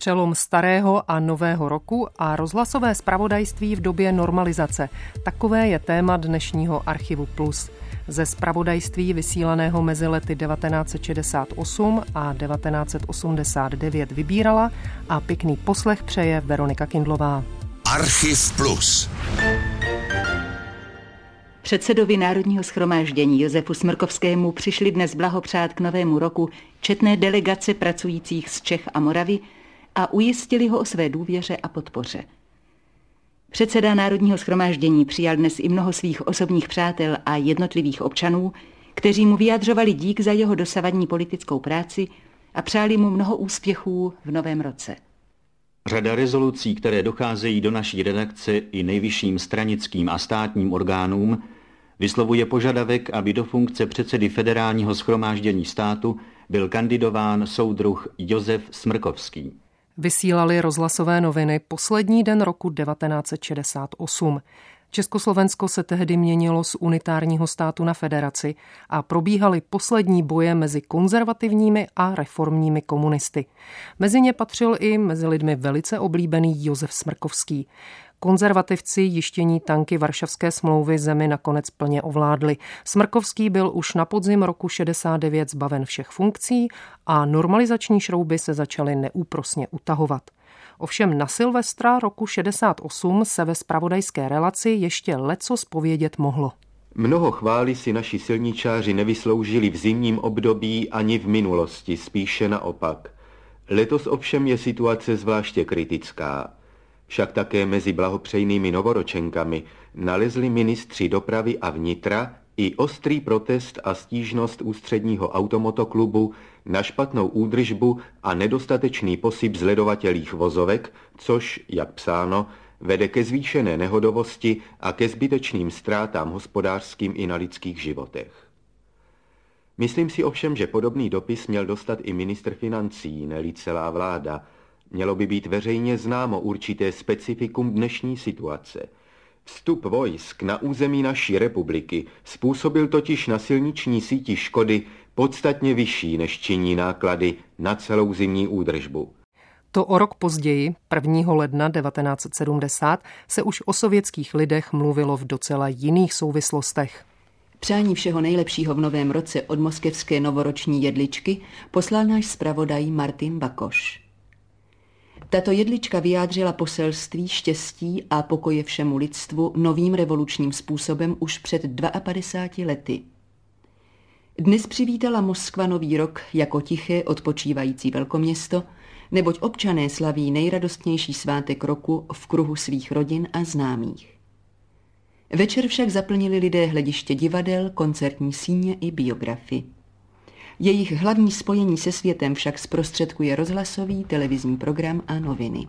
přelom starého a nového roku a rozhlasové zpravodajství v době normalizace. Takové je téma dnešního Archivu Plus. Ze zpravodajství vysílaného mezi lety 1968 a 1989 vybírala a pěkný poslech přeje Veronika Kindlová. Archiv Plus. Předsedovi Národního shromáždění Josefu Smrkovskému přišli dnes blahopřát k novému roku četné delegace pracujících z Čech a Moravy a ujistili ho o své důvěře a podpoře. Předseda Národního shromáždění přijal dnes i mnoho svých osobních přátel a jednotlivých občanů, kteří mu vyjadřovali dík za jeho dosavadní politickou práci a přáli mu mnoho úspěchů v novém roce. Řada rezolucí, které docházejí do naší redakce i nejvyšším stranickým a státním orgánům, vyslovuje požadavek, aby do funkce předsedy Federálního shromáždění státu byl kandidován soudruh Josef Smrkovský. Vysílali rozhlasové noviny poslední den roku 1968. Československo se tehdy měnilo z unitárního státu na federaci a probíhaly poslední boje mezi konzervativními a reformními komunisty. Mezi ně patřil i mezi lidmi velice oblíbený Josef Smrkovský. Konzervativci jištění tanky Varšavské smlouvy zemi nakonec plně ovládli. Smrkovský byl už na podzim roku 1969 zbaven všech funkcí a normalizační šrouby se začaly neúprosně utahovat. Ovšem na Silvestra roku 1968 se ve zpravodajské relaci ještě lecos povědět mohlo. Mnoho chvály si naši silničáři nevysloužili v zimním období ani v minulosti, spíše naopak. Letos ovšem je situace zvláště kritická. Však také mezi blahopřejnými novoročenkami nalezli ministři dopravy a vnitra i ostrý protest a stížnost ústředního automotoklubu na špatnou údržbu a nedostatečný posyp zledovatelích vozovek, což, jak psáno, vede ke zvýšené nehodovosti a ke zbytečným ztrátám hospodářským i na lidských životech. Myslím si ovšem, že podobný dopis měl dostat i ministr financí, ne-li celá vláda. Mělo by být veřejně známo určité specifikum dnešní situace. Vstup vojsk na území naší republiky způsobil totiž na silniční síti škody podstatně vyšší než činí náklady na celou zimní údržbu. To o rok později, 1. ledna 1970, se už o sovětských lidech mluvilo v docela jiných souvislostech. Přání všeho nejlepšího v novém roce od moskevské novoroční jedličky poslal náš zpravodaj Martin Bakoš. Tato jedlička vyjádřila poselství štěstí a pokoje všemu lidstvu novým revolučním způsobem už před 52 lety. Dnes přivítala Moskva nový rok jako tiché odpočívající velkoměsto, neboť občané slaví nejradostnější svátek roku v kruhu svých rodin a známých. Večer však zaplnili lidé hlediště divadel, koncertní síně i biografy. Jejich hlavní spojení se světem však zprostředkuje rozhlasový, televizní program a noviny.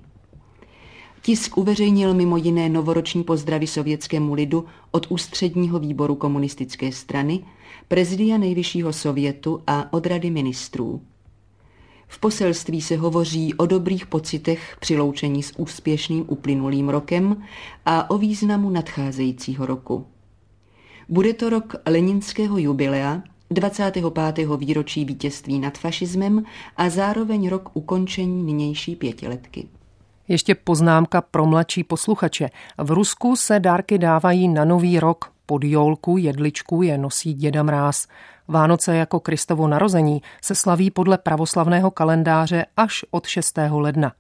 Tisk uveřejnil mimo jiné novoroční pozdravy sovětskému lidu od Ústředního výboru komunistické strany, prezidia Nejvyššího sovětu a od Rady ministrů. V poselství se hovoří o dobrých pocitech při loučení s úspěšným uplynulým rokem a o významu nadcházejícího roku. Bude to rok leninského jubilea, 25. výročí vítězství nad fašismem a zároveň rok ukončení nynější pětiletky. Ještě poznámka pro mladší posluchače. V Rusku se dárky dávají na nový rok. Pod jolku jedličku je nosí děda Mráz. Vánoce jako Kristovo narození se slaví podle pravoslavného kalendáře až od 6. ledna.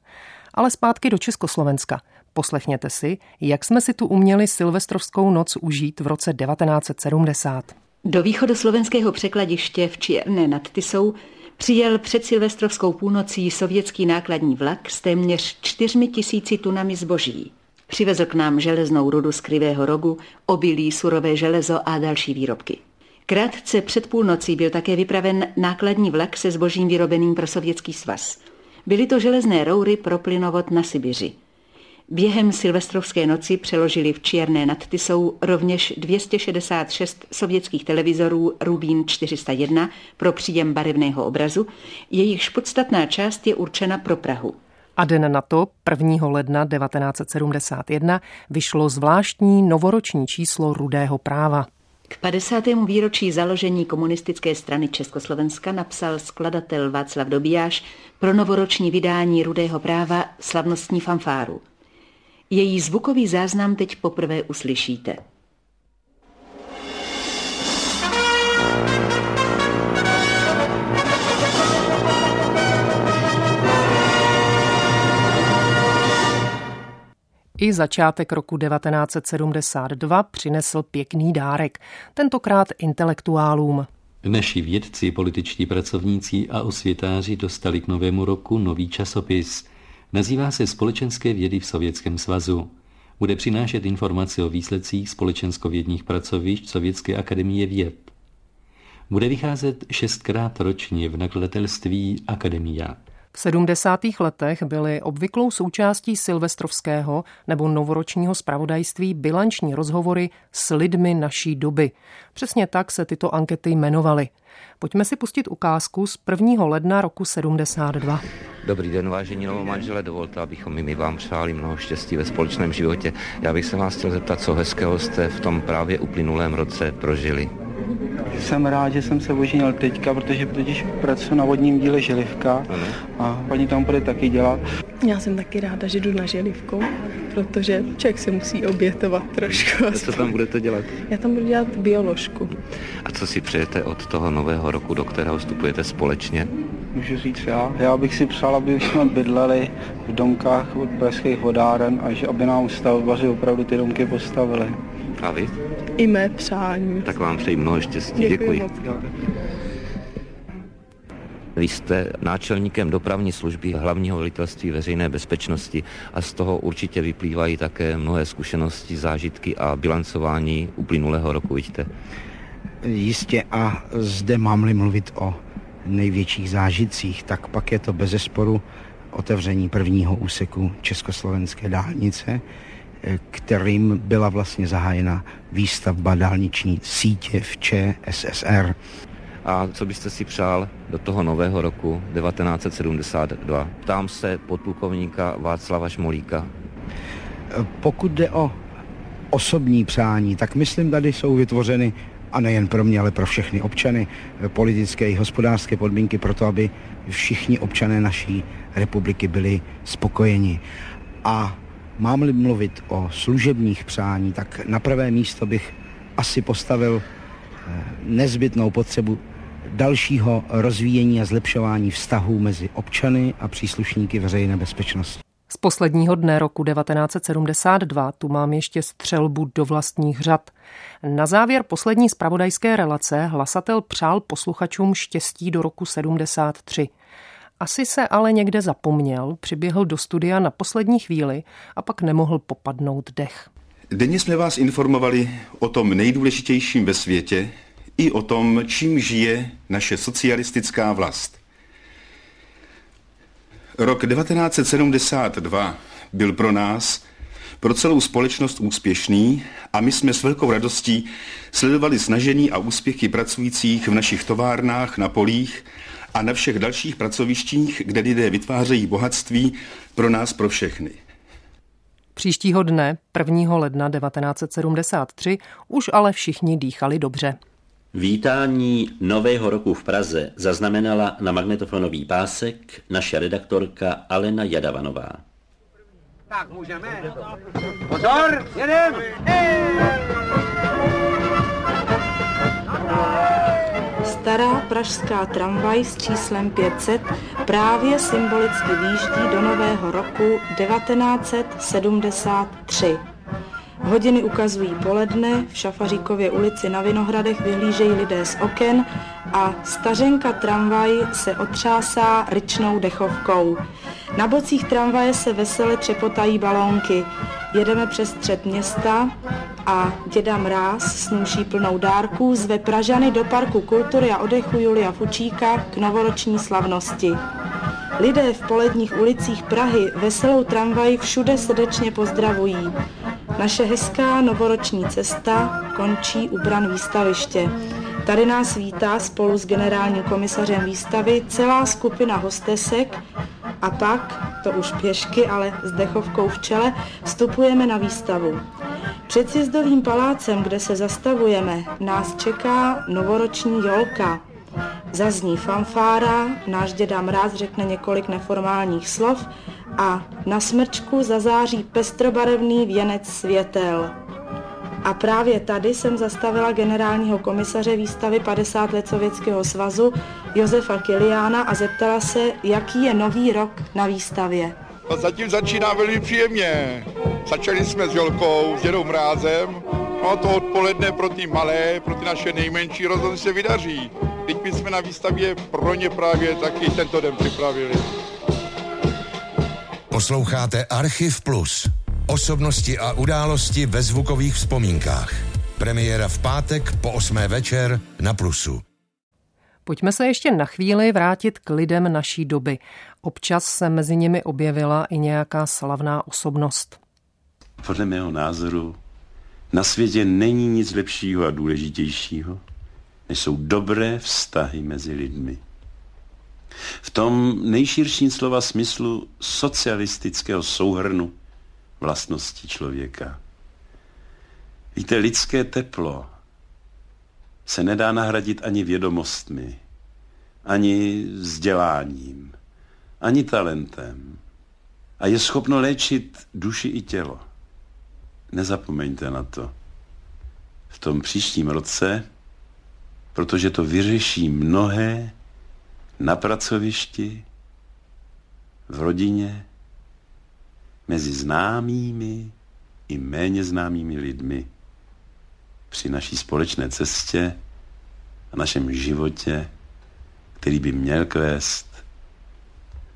Ale zpátky do Československa. Poslechněte si, jak jsme si tu uměli silvestrovskou noc užít v roce 1970. Do východoslovenského překladiště v Čierne nad Tisou přijel před silvestrovskou půlnocí sovětský nákladní vlak s téměř 4 000 tunami zboží. Přivezl k nám železnou rudu z Krivého rogu, obilí, surové železo a další výrobky. Krátce před půlnocí byl také vypraven nákladní vlak se zbožím vyrobeným pro Sovětský svaz. Byly to železné roury pro plynovod na Sibiři. Během silvestrovské noci přeložili v Čierné nad Tisou rovněž 266 sovětských televizorů Rubín 401 pro příjem barevného obrazu, jejichž podstatná část je určena pro Prahu. A den na to, 1. ledna 1971, vyšlo zvláštní novoroční číslo Rudého práva. K 50. výročí založení Komunistické strany Československa napsal skladatel Václav Dobiáš pro novoroční vydání Rudého práva slavnostní fanfáru. Její zvukový záznam teď poprvé uslyšíte. I začátek roku 1972 přinesl pěkný dárek, tentokrát intelektuálům. Naši vědci, političtí pracovníci a osvětáři dostali k novému roku nový časopis. Nazývá se Společenské vědy v Sovětském svazu. Bude přinášet informace o výsledcích společenskovědních pracovišť Sovětské akademie věd. Bude vycházet 6krát ročně v nakladatelství Akademia. V 70. letech byly obvyklou součástí silvestrovského nebo novoročního zpravodajství bilanční rozhovory s lidmi naší doby. Přesně tak se tyto ankety jmenovaly. Pojďme si pustit ukázku z 1. ledna roku 72. Dobrý den, vážení novomanželé, dovolte, abychom i my vám přáli mnoho štěstí ve společném životě. Já bych se vás chtěl zeptat, co hezkého jste v tom právě uplynulém roce prožili. Jsem rád, že jsem se oženil teďka, protože totiž pracuji na vodním díle Želivka a paní tam bude taky dělat. Já jsem taky ráda, že jdu na Želivku, protože člověk se musí obětovat trošku. A co tam budete dělat? Já tam budu dělat bioložku. A co si přejete od toho nového roku, do kterého vstupujete společně? Můžu říct já? Já bych si přál, aby už jsme bydleli v domkách od pražských vodáren a že aby nám stavbaři opravdu ty domky postavili. A vy? I mé přání. Tak vám přeji mnoho štěstí. Děkuji. Vy jste náčelníkem dopravní služby Hlavního velitelství veřejné bezpečnosti a z toho určitě vyplývají také mnohé zkušenosti, zážitky a bilancování uplynulého roku, vidíte? Jistě, a zde mám-li mluvit o největších zážitcích, tak pak je to bezesporu otevření prvního úseku Československé dálnice, kterým byla vlastně zahájena výstavba dálniční sítě v ČSSR. A co byste si přál do toho nového roku 1972? Ptám se podplukovníka Václava Šmolíka. Pokud jde o osobní přání, tak myslím, tady jsou vytvořeny, a nejen pro mě, ale pro všechny občany, politické i hospodářské podmínky pro to, aby všichni občané naší republiky byli spokojeni. A mám-li mluvit o služebních přání, tak na prvé místo bych asi postavil nezbytnou potřebu dalšího rozvíjení a zlepšování vztahů mezi občany a příslušníky veřejné bezpečnosti. Z posledního dne roku 1972 tu mám ještě střelbu do vlastních řad. Na závěr poslední zpravodajské relace hlasatel přál posluchačům štěstí do roku 73. Asi se ale někde zapomněl, přiběhl do studia na poslední chvíli a pak nemohl popadnout dech. Denně jsme vás informovali o tom nejdůležitějším ve světě i o tom, čím žije naše socialistická vlast. Rok 1972 byl pro nás, pro celou společnost úspěšný a my jsme s velkou radostí sledovali snažení a úspěchy pracujících v našich továrnách, na polích a na všech dalších pracovištích, kde lidé vytvářejí bohatství pro nás, pro všechny. Příštího dne, 1. ledna 1973, už ale všichni dýchali dobře. Vítání nového roku v Praze zaznamenala na magnetofonový pásek naše redaktorka Alena Jadavanová. Tak můžeme. Pozor, jedem! Stará pražská tramvaj s číslem 500 právě symbolicky výjíždí do nového roku 1973. Hodiny ukazují poledne, v Šafaříkově ulici na Vinohradech vyhlížejí lidé z oken a stařenka tramvaj se otřásá ryčnou dechovkou. Na bocích tramvaje se vesele třepotají balónky. Jedeme přes střed města a děda Mráz s nůší plnou dárků zve Pražany do Parku kultury a oddechu Julia Fučíka k novoroční slavnosti. Lidé v poledních ulicích Prahy veselou tramvají všude srdečně pozdravují. Naše hezká novoroční cesta končí u bran výstaviště. Tady nás vítá spolu s generálním komisařem výstavy celá skupina hostesek a pak, to už pěšky, ale s dechovkou v čele, vstupujeme na výstavu. Před Sjezdovým palácem, kde se zastavujeme, nás čeká novoroční jolka. Zazní fanfára, náš děda Mráz řekne několik neformálních slov a na smrčku zazáří pestrobarevný věnec světel. A právě tady jsem zastavila generálního komisaře výstavy 50 let Sovětského svazu Josefa Kiliána a zeptala se, jaký je nový rok na výstavě. Zatím začíná velmi příjemně. Začali jsme s jolkou, s dědou Mrázem. No to odpoledne pro ty malé, pro ty naše nejmenší rozhodně se vydaří. Teď my jsme na výstavě pro ně právě taky tento den připravili. Posloucháte Archiv Plus. Osobnosti a události ve zvukových vzpomínkách. Premiéra v pátek po 8. večer na Plusu. Pojďme se ještě na chvíli vrátit k lidem naší doby. Občas se mezi nimi objevila i nějaká slavná osobnost. Podle mého názoru na světě není nic lepšího a důležitějšího, než jsou dobré vztahy mezi lidmi. V tom nejširším slova smyslu socialistického souhrnu vlastnosti člověka. Víte, lidské teplo se nedá nahradit ani vědomostmi, ani vzděláním, ani talentem a je schopno léčit duši i tělo. Nezapomeňte na to. V tom příštím roce, protože to vyřeší mnohé na pracovišti, v rodině, mezi známými i méně známými lidmi, při naší společné cestě a našem životě, který by měl kvést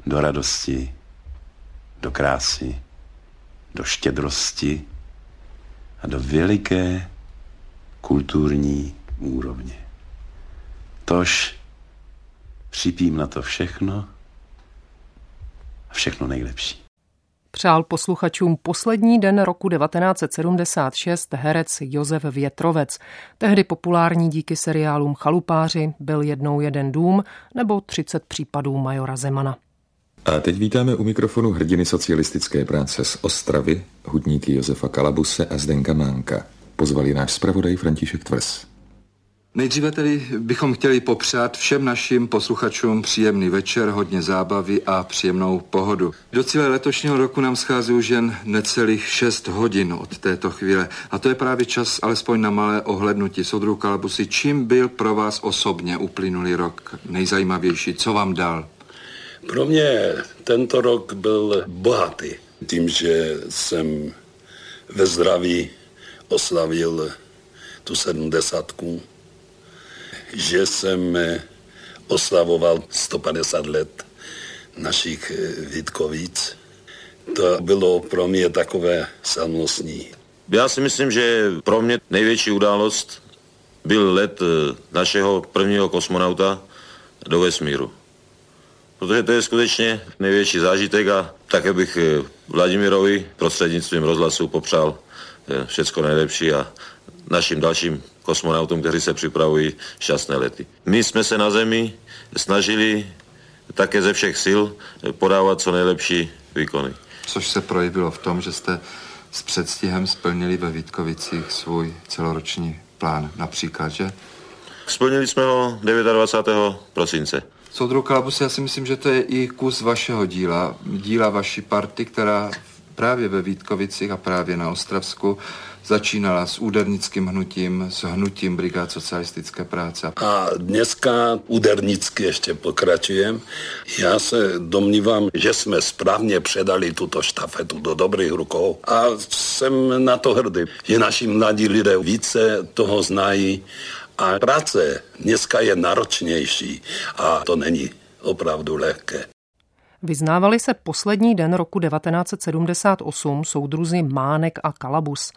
do radosti, do krásy, do štědrosti a do veliké kulturní úrovně. Tož připím na to všechno a všechno nejlepší. Přál posluchačům poslední den roku 1976 herec Josef Větrovec, tehdy populární díky seriálům Chalupáři, Byl jednou jeden dům nebo 30 případů majora Zemana. A teď vítáme u mikrofonu hrdiny socialistické práce z Ostravy, hudníky Josefa Kalabuse a Zdenka Mánka. Pozvali náš zpravodaj František Tvrz. Nejdříve tedy bychom chtěli popřát všem našim posluchačům příjemný večer, hodně zábavy a příjemnou pohodu. Do cíle letošního roku nám schází už jen necelých 6 hodin od této chvíle. A to je právě čas alespoň na malé ohlednutí. Soudruhu Kalabusi, čím byl pro vás osobně uplynulý rok nejzajímavější? Co vám dal? Pro mě tento rok byl bohatý. Tím, že jsem ve zdraví oslavil tu 70. že jsem oslavoval 150 let našich Vítkovic. To bylo pro mě takové slavnostní. Já si myslím, že pro mě největší událost byl let našeho prvního kosmonauta do vesmíru. Protože to je skutečně největší zážitek a také bych Vladimirovi prostřednictvím rozhlasu popřál všecko nejlepší a našim dalším kosmonautům, kteří se připravují šťastné lety. My jsme se na Zemi snažili také ze všech sil podávat co nejlepší výkony. Což se projevilo v tom, že jste s předstihem splnili ve Vítkovicích svůj celoroční plán například, že? Splnili jsme ho 29. prosince. Soudruhu Kalabusi, já si myslím, že to je i kus vašeho díla, díla vaší party, která právě ve Vítkovicích a právě na Ostravsku začínala s údernickým hnutím, s hnutím brigád socialistické práce. A dneska údernicky ještě pokračujem. Já se domnívám, že jsme správně předali tuto štafetu do dobrých rukou a jsem na to hrdý, že naši mladí lidé více toho znají a práce dneska je náročnější a to není opravdu lehké. Vyznávali se poslední den roku 1978 soudruzi Mánek a Kalabus.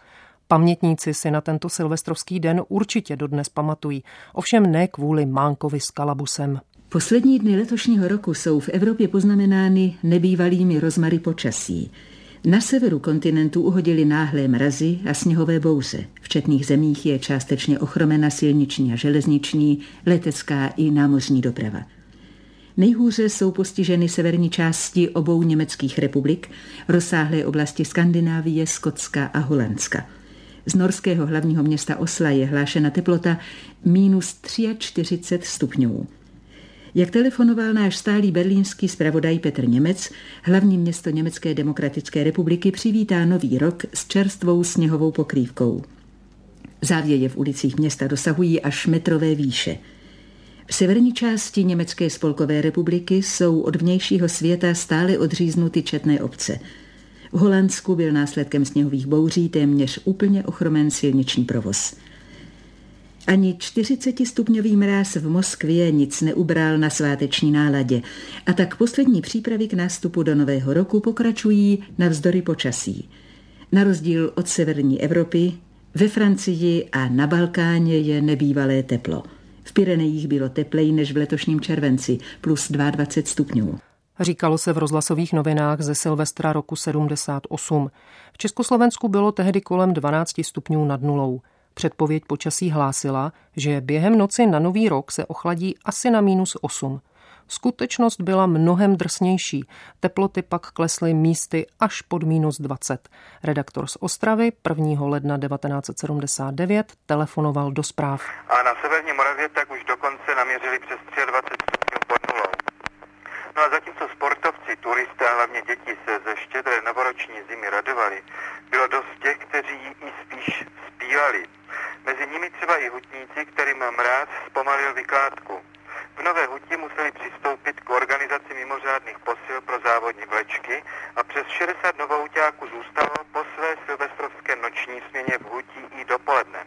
Pamětníci si na tento silvestrovský den určitě dodnes pamatují, ovšem ne kvůli Mánkovi s Kalabusem. Poslední dny letošního roku jsou v Evropě poznamenány nebývalými rozmary počasí. Na severu kontinentu uhodily náhlé mrazy a sněhové bouře. V četných zemích je částečně ochromena silniční a železniční, letecká i námořní doprava. Nejhůře jsou postiženy severní části obou německých republik, rozsáhlé oblasti Skandinávie, Skotska a Holandska. Z norského hlavního města Osla je hlášena teplota -43 stupňů. Jak telefonoval náš stálý berlínský zpravodaj Petr Němec, hlavní město Německé demokratické republiky přivítá nový rok s čerstvou sněhovou pokrývkou. Závěje v ulicích města dosahují až metrové výše. V severní části Německé spolkové republiky jsou od vnějšího světa stále odříznuty četné obce. V Holandsku byl následkem sněhových bouří téměř úplně ochromen silniční provoz. Ani 40-stupňový mráz v Moskvě nic neubral na sváteční náladě a tak poslední přípravy k nástupu do nového roku pokračují navzdory počasí. Na rozdíl od severní Evropy, ve Francii a na Balkáně je nebývalé teplo. V Pyrenejích bylo tepleji než v letošním červenci, plus 22 stupňů. Říkalo se v rozhlasových novinách ze Silvestra roku 78. V Československu bylo tehdy kolem 12 stupňů nad nulou. Předpověď počasí hlásila, že během noci na nový rok se ochladí asi na -8. Skutečnost byla mnohem drsnější. Teploty pak klesly místy až pod -20. Redaktor z Ostravy 1. ledna 1979 telefonoval do zpráv. A na severní Moravě tak už dokonce naměřili přes 23 stupňů pod nulou. No a zatímco sportovci, turisté a hlavně děti se ze štědré novoroční zimy radovali, bylo dost těch, kteří ji spíš zpívali. Mezi nimi třeba i hutníci, kterým mráz zpomalil vykládku. V Nové Huti museli přistoupit k organizaci mimořádných posil pro závodní vlečky a přes 60 novohuťáků zůstalo po své silvestrovské noční směně v Hutí i dopoledne.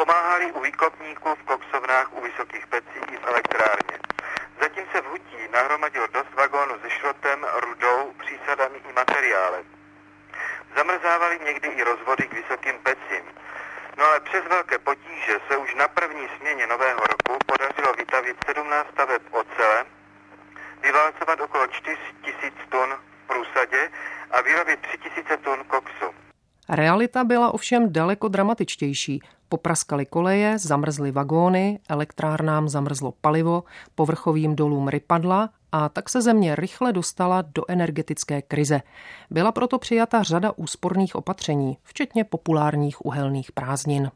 Pomáhali u výkopníků, v koksovnách, u Vysokých pecí i v elektrárně. Zatím se v Hutí nahromadilo dost vagónů se šrotem, rudou, přísadami i materiálem. Zamrzávali někdy i rozvody k Vysokým pecím. No ale přes velké potíže se už na první směně nového roku podařilo vytavit 17 staveb ocele, vyválcovat okolo 4000 tun v průsadě a vyrobit 3000 tun koksu. Realita byla ovšem daleko dramatičtější. Popraskaly koleje, zamrzly vagóny, elektrárnám zamrzlo palivo, povrchovým dolům rypadla a tak se země rychle dostala do energetické krize. Byla proto přijata řada úsporných opatření, včetně populárních uhelných prázdnin.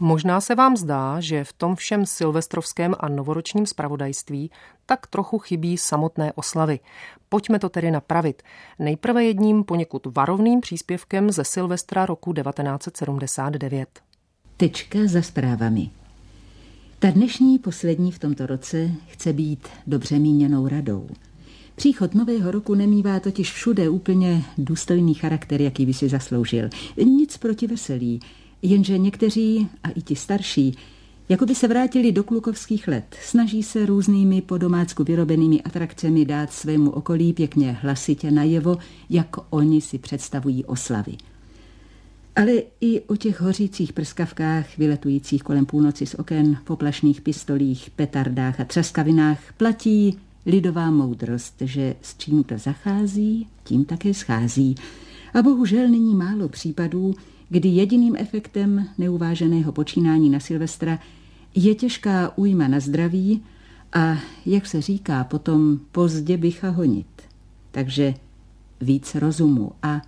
Možná se vám zdá, že v tom všem silvestrovském a novoročním zpravodajství tak trochu chybí samotné oslavy. Pojďme to tedy napravit. Nejprve jedním poněkud varovným příspěvkem ze Silvestra roku 1979. Tečka za zprávami. Ta dnešní poslední v tomto roce chce být dobře míněnou radou. Příchod nového roku nemívá totiž všude úplně důstojný charakter, jaký by si zasloužil. Nic proti veselí. Jenže někteří, a i ti starší, jako by se vrátili do klukovských let, snaží se různými po domácku vyrobenými atrakcemi dát svému okolí pěkně hlasitě najevo, jak oni si představují oslavy. Ale i o těch hořících prskavkách, vyletujících kolem půlnoci z oken, poplašných pistolích, petardách a třaskavinách platí lidová moudrost, že s čím to zachází, tím také schází. A bohužel není málo případů, kdy jediným efektem neuváženého počínání na Silvestra je těžká újma na zdraví a, jak se říká, potom pozdě bycha honit. Takže víc rozumu a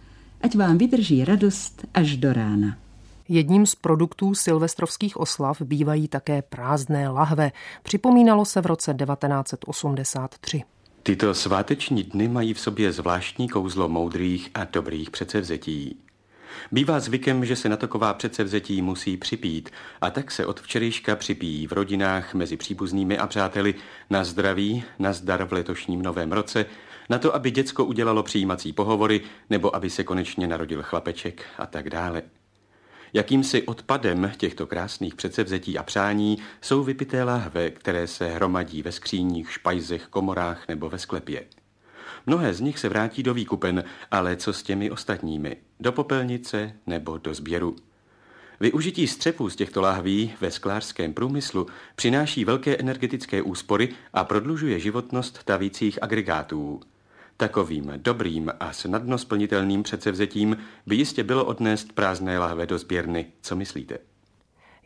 ať vám vydrží radost až do rána. Jedním z produktů silvestrovských oslav bývají také prázdné lahve. Připomínalo se v roce 1983. Tyto sváteční dny mají v sobě zvláštní kouzlo moudrých a dobrých předsevzetí. Bývá zvykem, že se na taková předsevzetí musí připít, a tak se od včerejška připíjí v rodinách, mezi příbuznými a přáteli, na zdraví, na zdar v letošním novém roce, na to, aby děcko udělalo přijímací pohovory, nebo aby se konečně narodil chlapeček a tak dále. Jakýmsi odpadem těchto krásných předsevzetí a přání jsou vypité lahve, které se hromadí ve skříních, špajzech, komorách nebo ve sklepě. Mnohé z nich se vrátí do výkupen, ale co s těmi ostatními? Do popelnice nebo do sběru. Využití střepů z těchto lahví ve sklářském průmyslu přináší velké energetické úspory a prodlužuje životnost tavících agregátů. Takovým dobrým a snadno splnitelným předsevzetím by jistě bylo odnést prázdné lahve do sběrny. Co myslíte?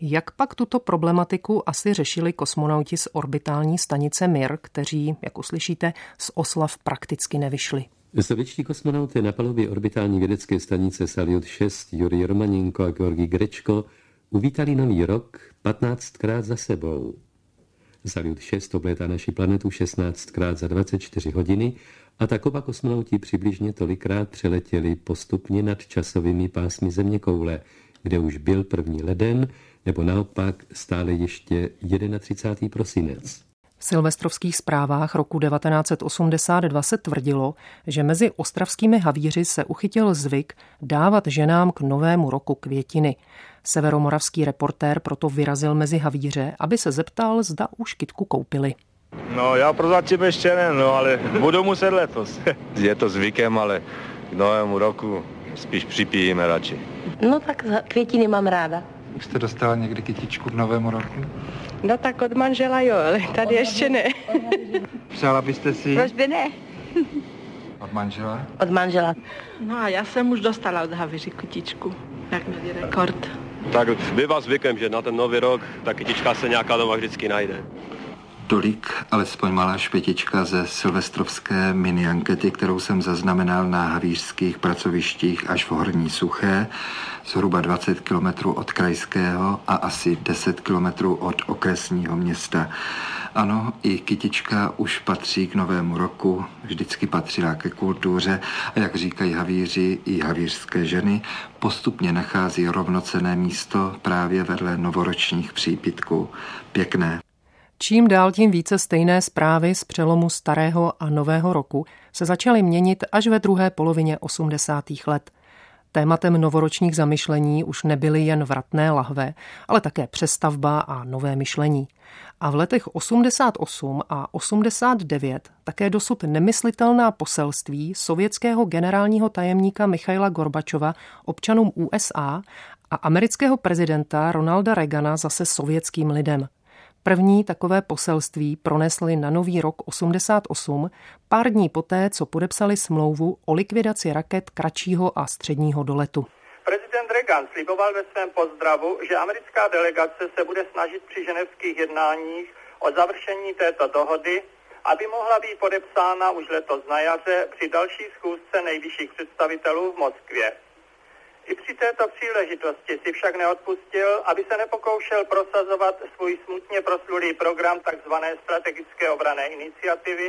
Jak pak tuto problematiku asi řešili kosmonauti z orbitální stanice Mir, kteří, jak uslyšíte, z oslav prakticky nevyšli? Sovětští kosmonauty na palubě orbitální vědecké stanice Saljut 6 Jurij Romanenko a Georgi Grečko uvítali nový rok 15krát za sebou. Saljut 6 oblétá naši planetu 16krát za 24 hodiny a taková kosmonauti přibližně tolikrát přeletěli postupně nad časovými pásmy zeměkoule, kde už byl 1. leden, nebo naopak stále ještě 31. prosinec. V silvestrovských zprávách roku 1982 se tvrdilo, že mezi ostravskými havíři se uchytil zvyk dávat ženám k novému roku květiny. Severomoravský reportér proto vyrazil mezi havíře, aby se zeptal, zda už kytku koupili. No, já prozatím ještě ne, no, ale budu muset letos. Je to zvykem, ale k novému roku spíš připijíme radši. No tak květiny mám ráda. Už jste dostala někdy kytičku k novému roku? No tak od manžela jo, ale tady ještě ne. Přála byste si? Proč by ne? Od manžela? Od manžela. No a já jsem už dostala od havíři kytičku. Tak měli rekord. Tak bývá zvykem, že na ten nový rok ta kytička se nějaká doma vždycky najde. Tolik alespoň malá špetička ze silvestrovské mini-ankety, kterou jsem zaznamenal na havířských pracovištích až v Horní Suché, zhruba 20 kilometrů od krajského a asi 10 kilometrů od okresního města. Ano, i kytička už patří k novému roku, vždycky patřila ke kultuře a jak říkají havíři i havířské ženy, postupně nachází rovnocenné místo právě vedle novoročních přípitků. Pěkné. Čím dál tím více stejné zprávy z přelomu starého a nového roku se začaly měnit až ve druhé polovině 80. let. Tématem novoročních zamyšlení už nebyly jen vratné lahve, ale také přestavba a nové myšlení. A v letech 88 a 89 také dosud nemyslitelná poselství sovětského generálního tajemníka Michaila Gorbačova občanům USA a amerického prezidenta Ronalda Reagana zase sovětským lidem. První takové poselství pronesli na nový rok 88, pár dní poté, co podepsali smlouvu o likvidaci raket kratšího a středního doletu. Prezident Reagan sliboval ve svém pozdravu, že americká delegace se bude snažit při ženevských jednáních o završení této dohody, aby mohla být podepsána už letos na jaře při další schůzce nejvyšších představitelů v Moskvě. I při této příležitosti si však neodpustil, aby se nepokoušel prosazovat svůj smutně proslulý program tzv. Strategické obranné iniciativy,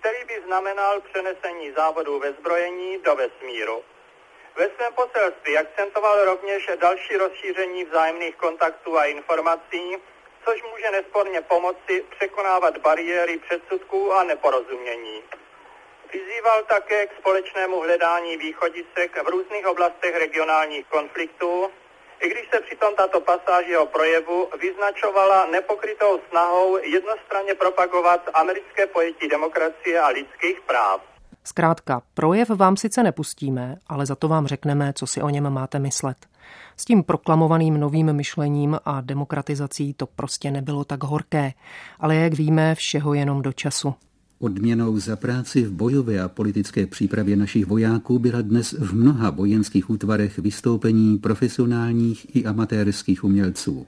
který by znamenal přenesení závodů ve zbrojení do vesmíru. Ve svém poselství akcentoval rovněž další rozšíření vzájemných kontaktů a informací, což může nesporně pomoci překonávat bariéry předsudků a neporozumění. Vyzýval také k společnému hledání východisek v různých oblastech regionálních konfliktů, i když se přitom tato pasáž jeho projevu vyznačovala nepokrytou snahou jednostranně propagovat americké pojetí demokracie a lidských práv. Zkrátka, projev vám sice nepustíme, ale za to vám řekneme, co si o něm máte myslet. S tím proklamovaným novým myšlením a demokratizací to prostě nebylo tak horké, ale jak víme, všeho jenom do času. Odměnou za práci v bojové a politické přípravě našich vojáků byla dnes v mnoha vojenských útvarech vystoupení profesionálních i amatérských umělců.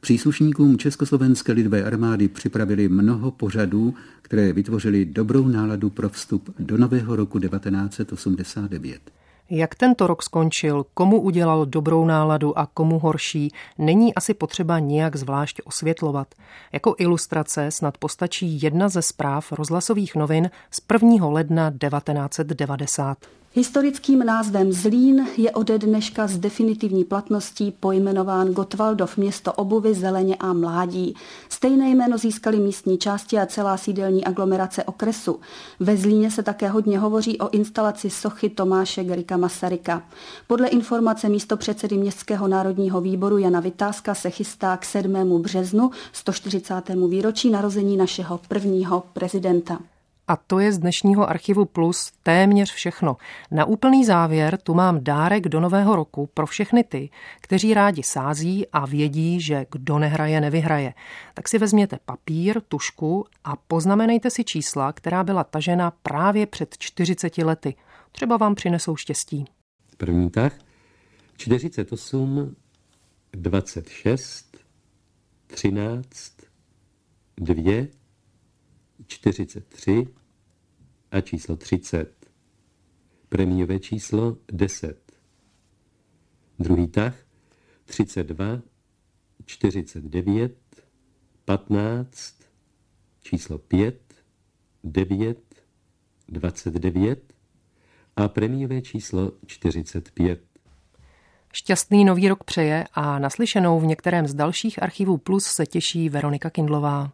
Příslušníkům Československé lidové armády připravili mnoho pořadů, které vytvořily dobrou náladu pro vstup do nového roku 1989. Jak tento rok skončil, komu udělal dobrou náladu a komu horší, není asi potřeba nijak zvlášť osvětlovat. Jako ilustrace snad postačí jedna ze zpráv rozhlasových novin z 1. ledna 1990. Historickým názvem Zlín je ode dneška s definitivní platností pojmenován Gottwaldov, město obuvy, zeleně a mládí. Stejné jméno získaly místní části a celá sídelní aglomerace okresu. Ve Zlíně se také hodně hovoří o instalaci sochy Tomáše Garrigua Masaryka. Podle informace místopředsedy Městského národního výboru Jana Vitáska se chystá k 7. březnu 140. výročí narození našeho prvního prezidenta. A to je z dnešního Archivu Plus téměř všechno. Na úplný závěr tu mám dárek do nového roku pro všechny ty, kteří rádi sází a vědí, že kdo nehraje, nevyhraje. Tak si vezměte papír, tužku a poznamenejte si čísla, která byla tažena právě před 40 lety. Třeba vám přinesou štěstí. První tah 48 26, 13, 2, 43 a číslo 30. Premiové číslo 10. Druhý tah 32, 49, 15, číslo 5, 9, 29 a premiové číslo 45. Šťastný nový rok přeje a naslyšenou v některém z dalších archivů Plus se těší Veronika Kindlová.